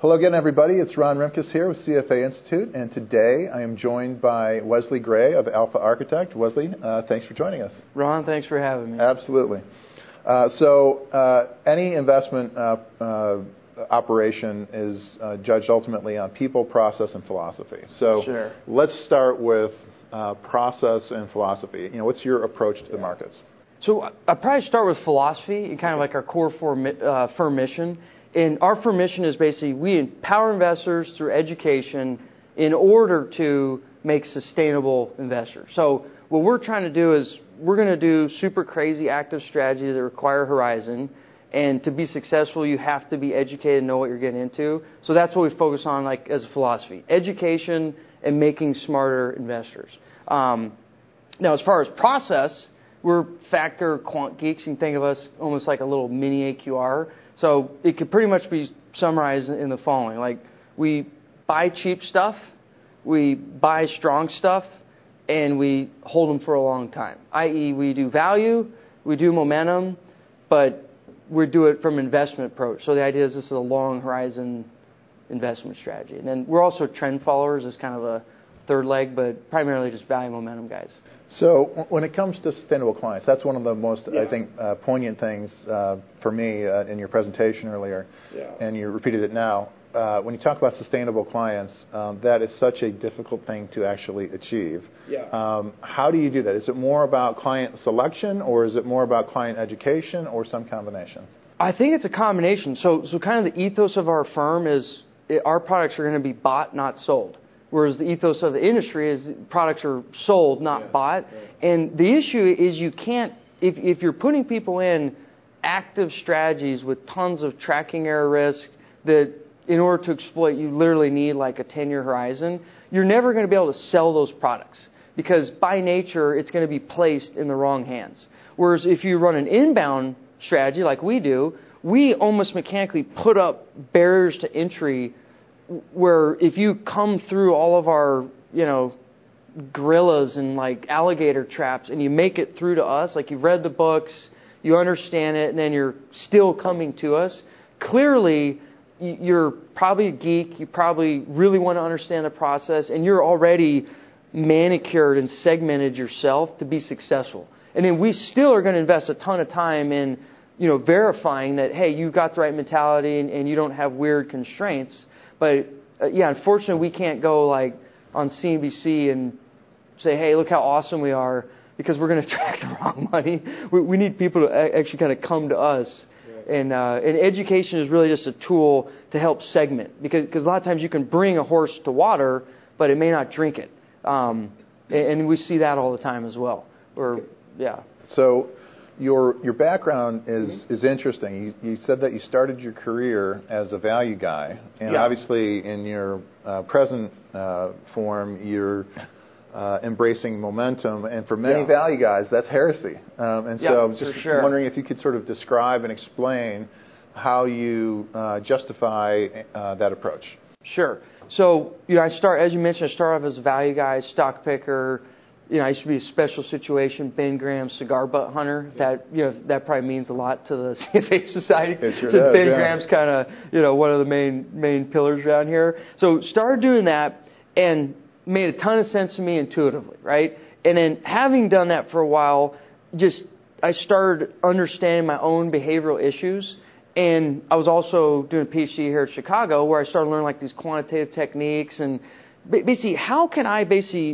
Hello again, everybody. It's Ron Rimkus here with CFA Institute, and today I am joined by Wesley Gray of Alpha Architect. Wesley, thanks for joining us. Ron, thanks for having me. Absolutely. Any investment operation is judged ultimately on people, process, and philosophy. So sure. Let's start with process and philosophy. You know, what's your approach to the markets? So I'd probably start with philosophy and kind of like our core firm mission. And our firm mission is basically we empower investors through education in order to make sustainable investors. So what we're trying to do is we're going to do super crazy active strategies that require horizon. And to be successful, you have to be educated and know what you're getting into. So that's what we focus on, like, as a philosophy: education and making smarter investors. Now, as far as process, we're factor quant geeks. You can think of us almost like a little mini AQR. So it could pretty much be summarized in the following: like, we buy cheap stuff, we buy strong stuff, and we hold them for a long time. I.e., we do value, we do momentum, but we do it from an investment approach. So the idea is this is a long horizon investment strategy. And then we're also trend followers as kind of a third leg, but primarily just value momentum guys. So when it comes to sustainable clients, that's one of the most, I think, poignant things for me in your presentation earlier, and you repeated it now. When you talk about sustainable clients, that is such a difficult thing to actually achieve. How do you do that? Is it more about client selection, or is it more about client education, or some combination? I think it's a combination. So kind of the ethos of our firm is our products are going to be bought, not sold, whereas the ethos of the industry is products are sold, not bought. And the issue is you can't, if you're putting people in active strategies with tons of tracking error risk that, in order to exploit, you literally need like a 10-year horizon. You're never going to be able to sell those products because by nature, it's going to be placed in the wrong hands. Whereas if you run an inbound strategy like we do, we almost mechanically put up barriers to entry where if you come through all of our, gorillas and like alligator traps and you make it through to us, like you've read the books, you understand it, and then you're still coming to us, clearly you're probably a geek, you probably really want to understand the process, and you're already manicured and segmented yourself to be successful. And then we still are going to invest a ton of time in, verifying that, hey, you've got the right mentality and you don't have weird constraints. But, unfortunately, we can't go, like, on CNBC and say, hey, look how awesome we are, because we're going to attract the wrong money. We need people to actually kind of come to us. And education is really just a tool to help segment, because a lot of times you can bring a horse to water, but it may not drink it. And we see that all the time as well. So your background is interesting. You said that you started your career as a value guy, and obviously in your present form, you're embracing momentum, and for many value guys, that's heresy. So I'm just wondering if you could sort of describe and explain how you justify that approach. Sure. So, I started off as a value guy, stock picker. I used to be a special situation, Ben Graham, cigar butt hunter. That probably means a lot to the CFA Society. Ben Graham's kind of, one of the main pillars around here. So started doing that, and made a ton of sense to me intuitively, right? And then having done that for a while, I started understanding my own behavioral issues. And I was also doing a PhD here at Chicago, where I started learning like these quantitative techniques and basically how can I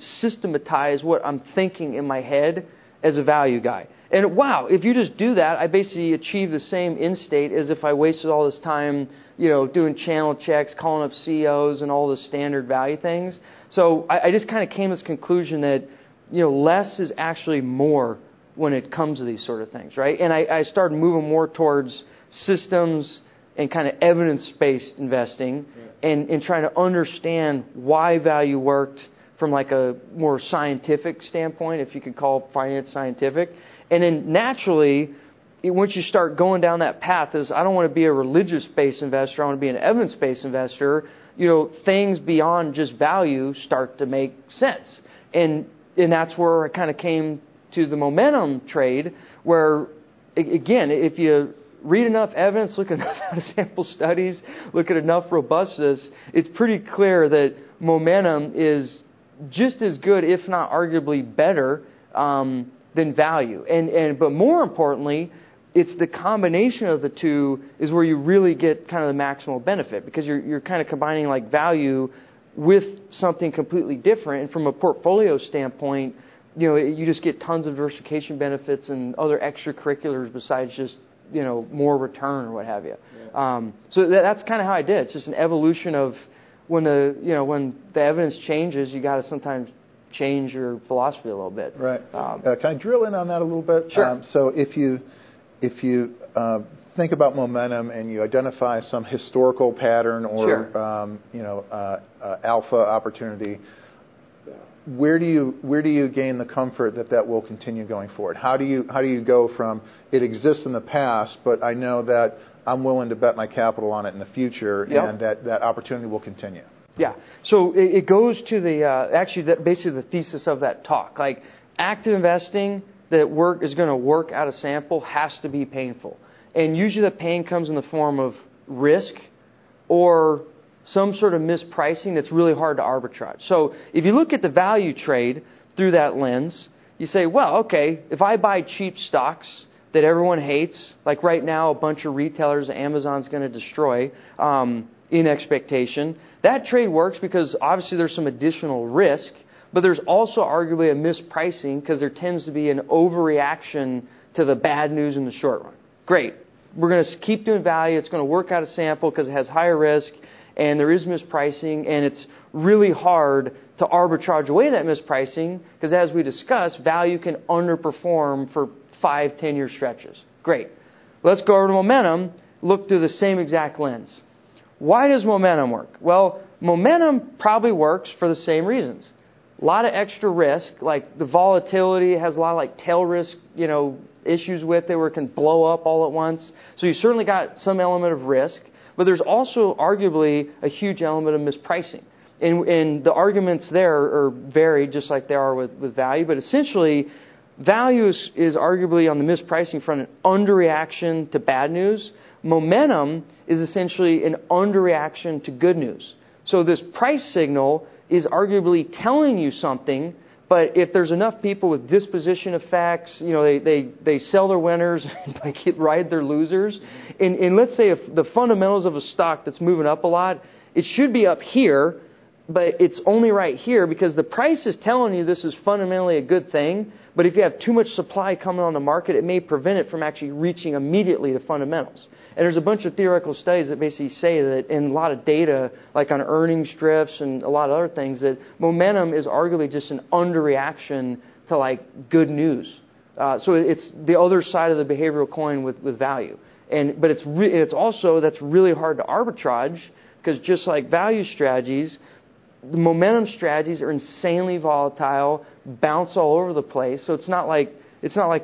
systematize what I'm thinking in my head as a value guy. And wow, if you just do that, I basically achieve the same end state as if I wasted all this time, doing channel checks, calling up CEOs and all the standard value things. So I just kind of came to this conclusion that, less is actually more when it comes to these sort of things, right? And I started moving more towards systems and kind of evidence-based investing and trying to understand why value worked from like a more scientific standpoint, if you could call finance scientific. And then naturally, once you start going down that path, I don't want to be a religious-based investor, I want to be an evidence-based investor, things beyond just value start to make sense. And that's where I kind of came to the momentum trade, where, again, if you read enough evidence, look at enough sample studies, look at enough robustness, it's pretty clear that momentum is just as good, if not arguably better, than value. But more importantly, it's the combination of the two is where you really get kind of the maximal benefit, because you're kind of combining like value with something completely different. And from a portfolio standpoint, you know, you just get tons of diversification benefits and other extracurriculars besides just, you know, more return or what have you. Yeah. So that's kind of how I did. It's just an evolution of when the, you know, when the evidence changes, you got to sometimes change your philosophy a little bit. Right. Can I drill in on that a little bit? Sure. So if you think about momentum and you identify some historical pattern or sure. Alpha opportunity, where do you gain the comfort that will continue going forward? How do you go from it exists in the past, but I know that I'm willing to bet my capital on it in the future, yep. and that opportunity will continue? Yeah. So it goes to the basically the thesis of that talk. Like, active investing that is going to work out of sample has to be painful. And usually the pain comes in the form of risk or some sort of mispricing that's really hard to arbitrage. So if you look at the value trade through that lens, you say, well, okay, if I buy cheap stocks that everyone hates, like right now a bunch of retailers Amazon's going to destroy in expectation, that trade works because obviously there's some additional risk, but there's also arguably a mispricing because there tends to be an overreaction to the bad news in the short run. Great. We're going to keep doing value. It's going to work out of sample because it has higher risk and there is mispricing, and it's really hard to arbitrage away that mispricing because, as we discussed, value can underperform for 5-10-year stretches. Great. Let's go over to momentum, look through the same exact lens. Why does momentum work? Well, momentum probably works for the same reasons. A lot of extra risk, like the volatility has a lot of like tail risk, you know, issues with it where it can blow up all at once. So you certainly got some element of risk, but there's also arguably a huge element of mispricing. And the arguments there are varied just like they are with value, but essentially value is arguably on the mispricing front an underreaction to bad news. Momentum is essentially an underreaction to good news. So this price signal is arguably telling you something, but if there's enough people with disposition effects, you know, they sell their winners, like ride their losers. And let's say if the fundamentals of a stock that's moving up a lot, it should be up here, but it's only right here because the price is telling you this is fundamentally a good thing. But if you have too much supply coming on the market, it may prevent it from actually reaching immediately the fundamentals. And there's a bunch of theoretical studies that basically say that, and a lot of data, like on earnings drifts and a lot of other things, that momentum is arguably just an underreaction to like good news. So it's the other side of the behavioral coin with value. But it's also really hard to arbitrage because just like value strategies, the momentum strategies are insanely volatile, bounce all over the place. So it's not like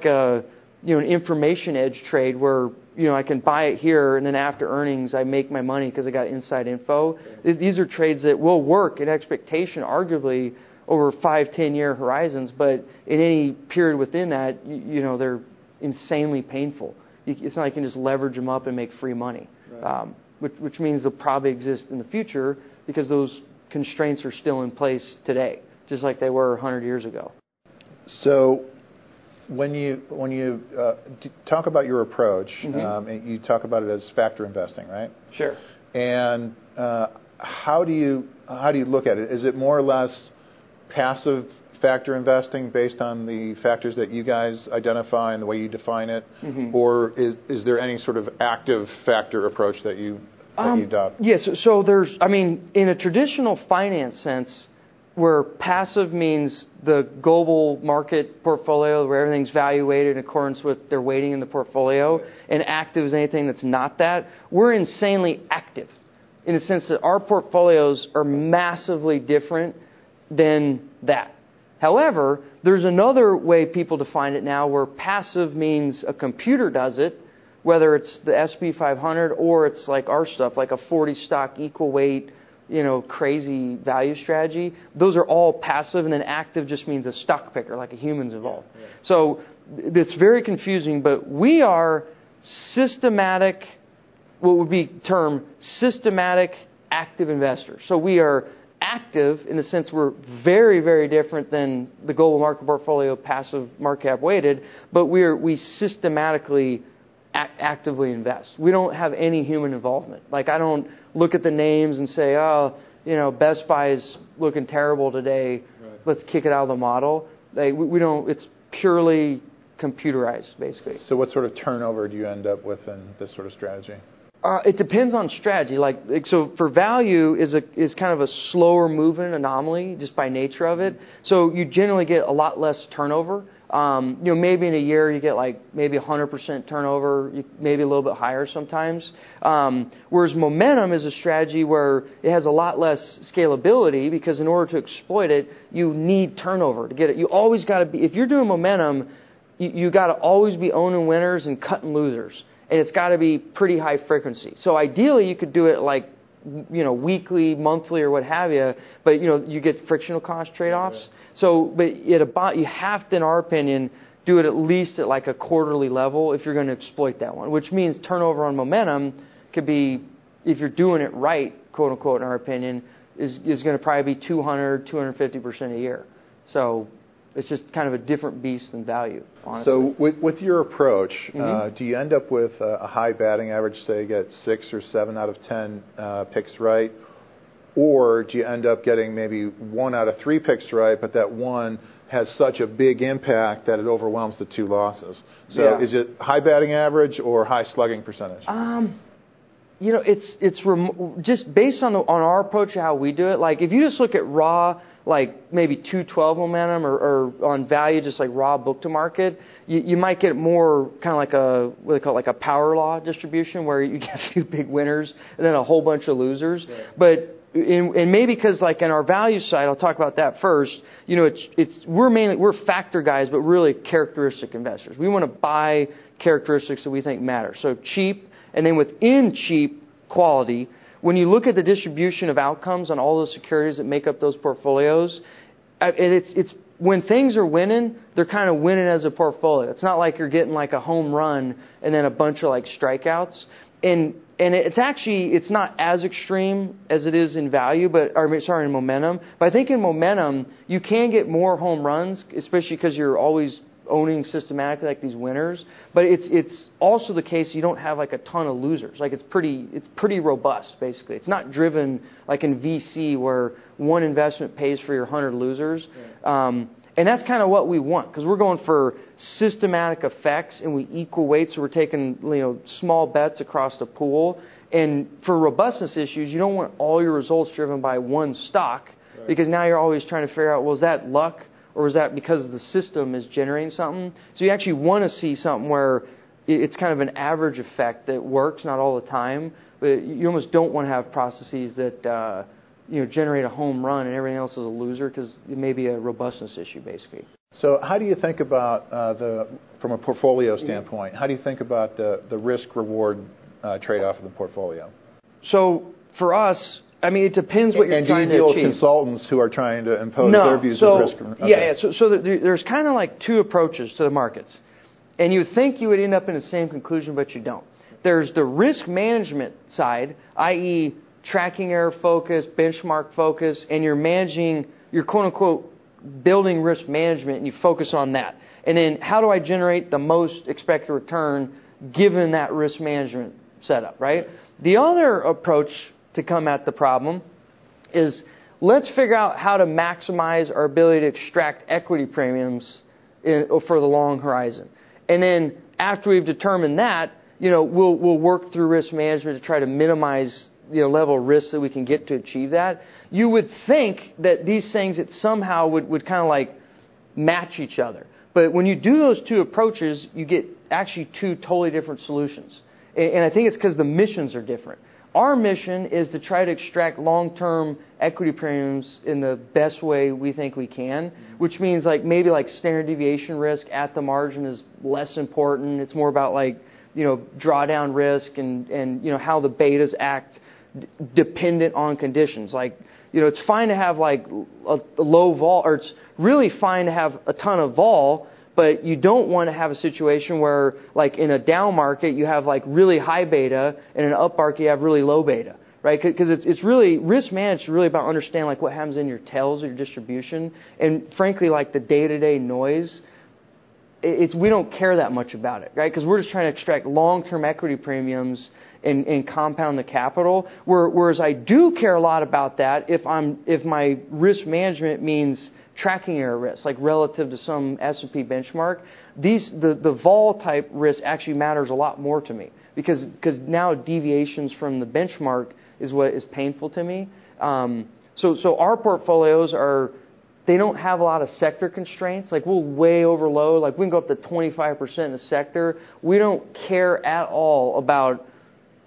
a, you know, an information edge trade where, you know, I can buy it here and then after earnings I make my money because I got inside info. These are trades that will work in expectation, arguably over 5-10 year horizons, but in any period within that, you know, they're insanely painful. It's not like you can just leverage them up and make free money, right. Which means they'll probably exist in the future because those constraints are still in place today, just like they were 100 years ago. So when you talk about your approach, mm-hmm. And you talk about it as factor investing, right? Sure. And how do you look at it? Is it more or less passive factor investing based on the factors that you guys identify and the way you define it, mm-hmm. or is there any sort of active factor approach that you yes. So there's, I mean, in a traditional finance sense, where passive means the global market portfolio where everything's valuated in accordance with their weighting in the portfolio, and active is anything that's not that, we're insanely active in the sense that our portfolios are massively different than that. However, there's another way people define it now where passive means a computer does it, whether it's the S&P 500 or it's like our stuff, like a 40-stock equal weight, you know, crazy value strategy. Those are all passive, and then active just means a stock picker, like a human's involved. Yeah, yeah. So it's very confusing, but we are systematic, what would be termed systematic active investors. So we are active in the sense we're very, very different than the global market portfolio, passive market cap weighted, but we systematically actively invest. We don't have any human involvement. Like, I don't look at the names and say, oh, you know, Best Buy is looking terrible today. Right. Let's kick it out of the model. We don't. It's purely computerized, basically. So what sort of turnover do you end up with in this sort of strategy? It depends on strategy. Like, so for value is kind of a slower moving anomaly just by nature of it. So you generally get a lot less turnover. You know, maybe in a year you get like maybe 100% turnover, maybe a little bit higher sometimes. Whereas momentum is a strategy where it has a lot less scalability, because in order to exploit it, you need turnover to get it. You always got to be, if you're doing momentum, you got to always be owning winners and cutting losers. And it's got to be pretty high frequency. So ideally, you could do it like, you know, weekly, monthly, or what have you. But, you know, you get frictional cost trade-offs. Yeah, right. So, but you have to, in our opinion, do it at least at like a quarterly level if you're going to exploit that one. Which means turnover on momentum could be, if you're doing it right, quote unquote, in our opinion, is going to probably be 200, 250% a year. So it's just kind of a different beast than value, honestly. So with your approach, mm-hmm. Do you end up with a high batting average, say you get 6 or 7 out of 10 picks right, or do you end up getting maybe 1 out of 3 picks right, but that one has such a big impact that it overwhelms the 2 losses? So yeah. Is it high batting average or high slugging percentage? You know, it's just based on our approach to how we do it. Like, if you just look at raw, like maybe 212 momentum or on value, just like raw book to market, you might get more kind of like a, what they call it, like a power law distribution, where you get a few big winners and then a whole bunch of losers. Yeah. But and maybe because like in our value side, I'll talk about that first. You know, we're factor guys, but really characteristic investors. We want to buy characteristics that we think matter. So cheap. And then within cheap, quality. When you look at the distribution of outcomes on all those securities that make up those portfolios, it's when things are winning, they're kind of winning as a portfolio. It's not like you're getting like a home run and then a bunch of like strikeouts. And it's actually, it's not as extreme as it is in value, in momentum. But I think in momentum, you can get more home runs, especially because you're always owning systematically like these winners, but it's also the case you don't have like a ton of losers. Like, it's pretty robust, basically. It's not driven like in VC where one investment pays for your 100 losers. Yeah. And that's kind of what we want, because we're going for systematic effects and we equal weight, so we're taking, you know, small bets across the pool. And for robustness issues, you don't want all your results driven by one stock, right? Because now you're always trying to figure out, well, is that luck? Or is that because the system is generating something? So you actually want to see something where it's kind of an average effect that works, not all the time, but you almost don't want to have processes that generate a home run and everything else is a loser, because it may be a robustness issue, basically. So how do you think about from a portfolio standpoint, how do you think about the risk-reward trade-off of the portfolio? So for us, I mean, it depends what you're trying to achieve. And do you deal with consultants who are trying to impose their views of risk? Okay. Yeah. So there's kind of like 2 approaches to the markets. And you think you would end up in the same conclusion, but you don't. There's the risk management side, i.e. tracking error focus, benchmark focus, and you're managing, you're quote-unquote building risk management, and you focus on that. And then, how do I generate the most expected return given that risk management setup, right? The other approach to come at the problem is, let's figure out how to maximize our ability to extract equity premiums for the long horizon. And then after we've determined that, you know, we'll work through risk management to try to minimize the level of risk that we can get to achieve that. You would think that these things, it somehow would kind of like match each other. But when you do those 2 approaches, you get actually 2 totally different solutions. And I think it's because the missions are different. Our mission is to try to extract long-term equity premiums in the best way we think we can, which means like maybe like standard deviation risk at the margin is less important. It's more about like, you know, drawdown risk and you know, how the betas act dependent on conditions. Like, you know, it's fine to have like a low vol, or it's really fine to have a ton of vol, but you don't want to have a situation where, like in a down market, you have like really high beta, and in an up market, you have really low beta, right? Because it's really, risk management is really about understanding like what happens in your tails or your distribution, and frankly, like the day-to-day noise, we don't care that much about it, right? Because we're just trying to extract long-term equity premiums and compound the capital. Whereas I do care a lot about that if my risk management means tracking error risk, like relative to some S&P benchmark. The vol type risk actually matters a lot more to me because now deviations from the benchmark is what is painful to me. So our portfolios are. They don't have a lot of sector constraints. Like, we'll way overload. Like, we can go up to 25% in a sector. We don't care at all about,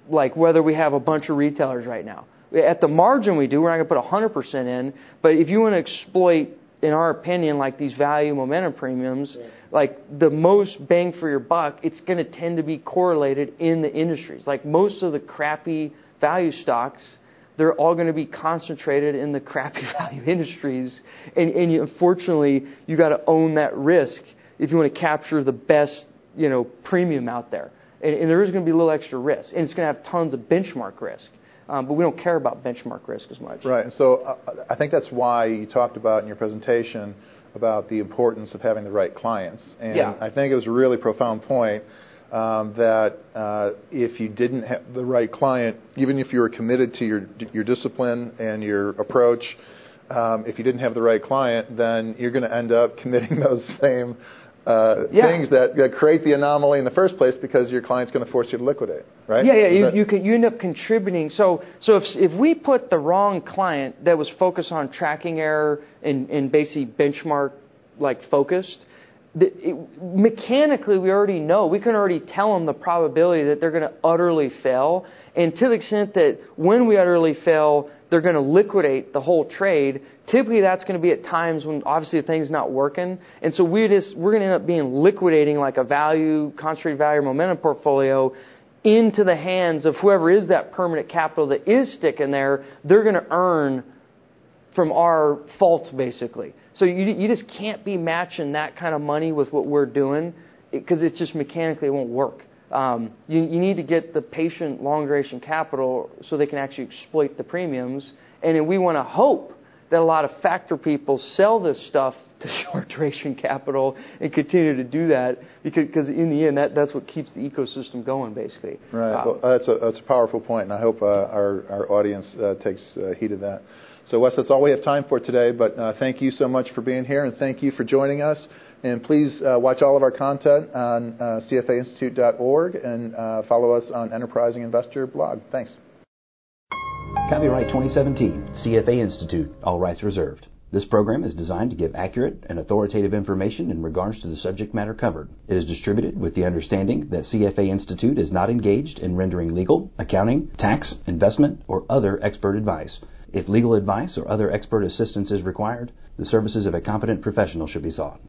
like, whether we have a bunch of retailers right now. At the margin we do. We're not going to put 100% in. But if you want to exploit, in our opinion, like these value momentum premiums, yeah. Like the most bang for your buck, it's going to tend to be correlated in the industries. Like, most of the crappy value stocks, they're all going to be concentrated in the crappy value industries. And you, unfortunately, you got to own that risk if you want to capture the best, premium out there. And there is going to be a little extra risk. And it's going to have tons of benchmark risk. But we don't care about benchmark risk as much. Right. So I think that's why you talked about in your presentation about the importance of having the right clients. And yeah. I think it was a really profound point. That if you didn't have the right client, even if you were committed to your discipline and your approach, if you didn't have the right client, then you're going to end up committing those same things that create the anomaly in the first place because your client's going to force you to liquidate, right? Yeah, you end up contributing. So if we put the wrong client that was focused on tracking error and basically benchmark like focused. Mechanically, we already know. We can already tell them the probability that they're going to utterly fail. And to the extent that when we utterly fail, they're going to liquidate the whole trade. Typically, that's going to be at times when obviously the thing's not working. And so we're going to end up being liquidating like a value, concentrated value, momentum portfolio into the hands of whoever is that permanent capital that is sticking there. They're going to earn from our fault, basically. So you just can't be matching that kind of money with what we're doing because it's just mechanically it won't work. You need to get the patient long-duration capital so they can actually exploit the premiums. And then we want to hope that a lot of factor people sell this stuff to short-duration capital and continue to do that because in the end, that's what keeps the ecosystem going, basically. Right. Well, that's a powerful point, and I hope our audience takes heed of that. So, Wes, that's all we have time for today, but thank you so much for being here, and thank you for joining us. And please watch all of our content on cfainstitute.org and follow us on Enterprising Investor blog. Thanks. Copyright 2017, CFA Institute, all rights reserved. This program is designed to give accurate and authoritative information in regards to the subject matter covered. It is distributed with the understanding that CFA Institute is not engaged in rendering legal, accounting, tax, investment, or other expert advice. If legal advice or other expert assistance is required, the services of a competent professional should be sought.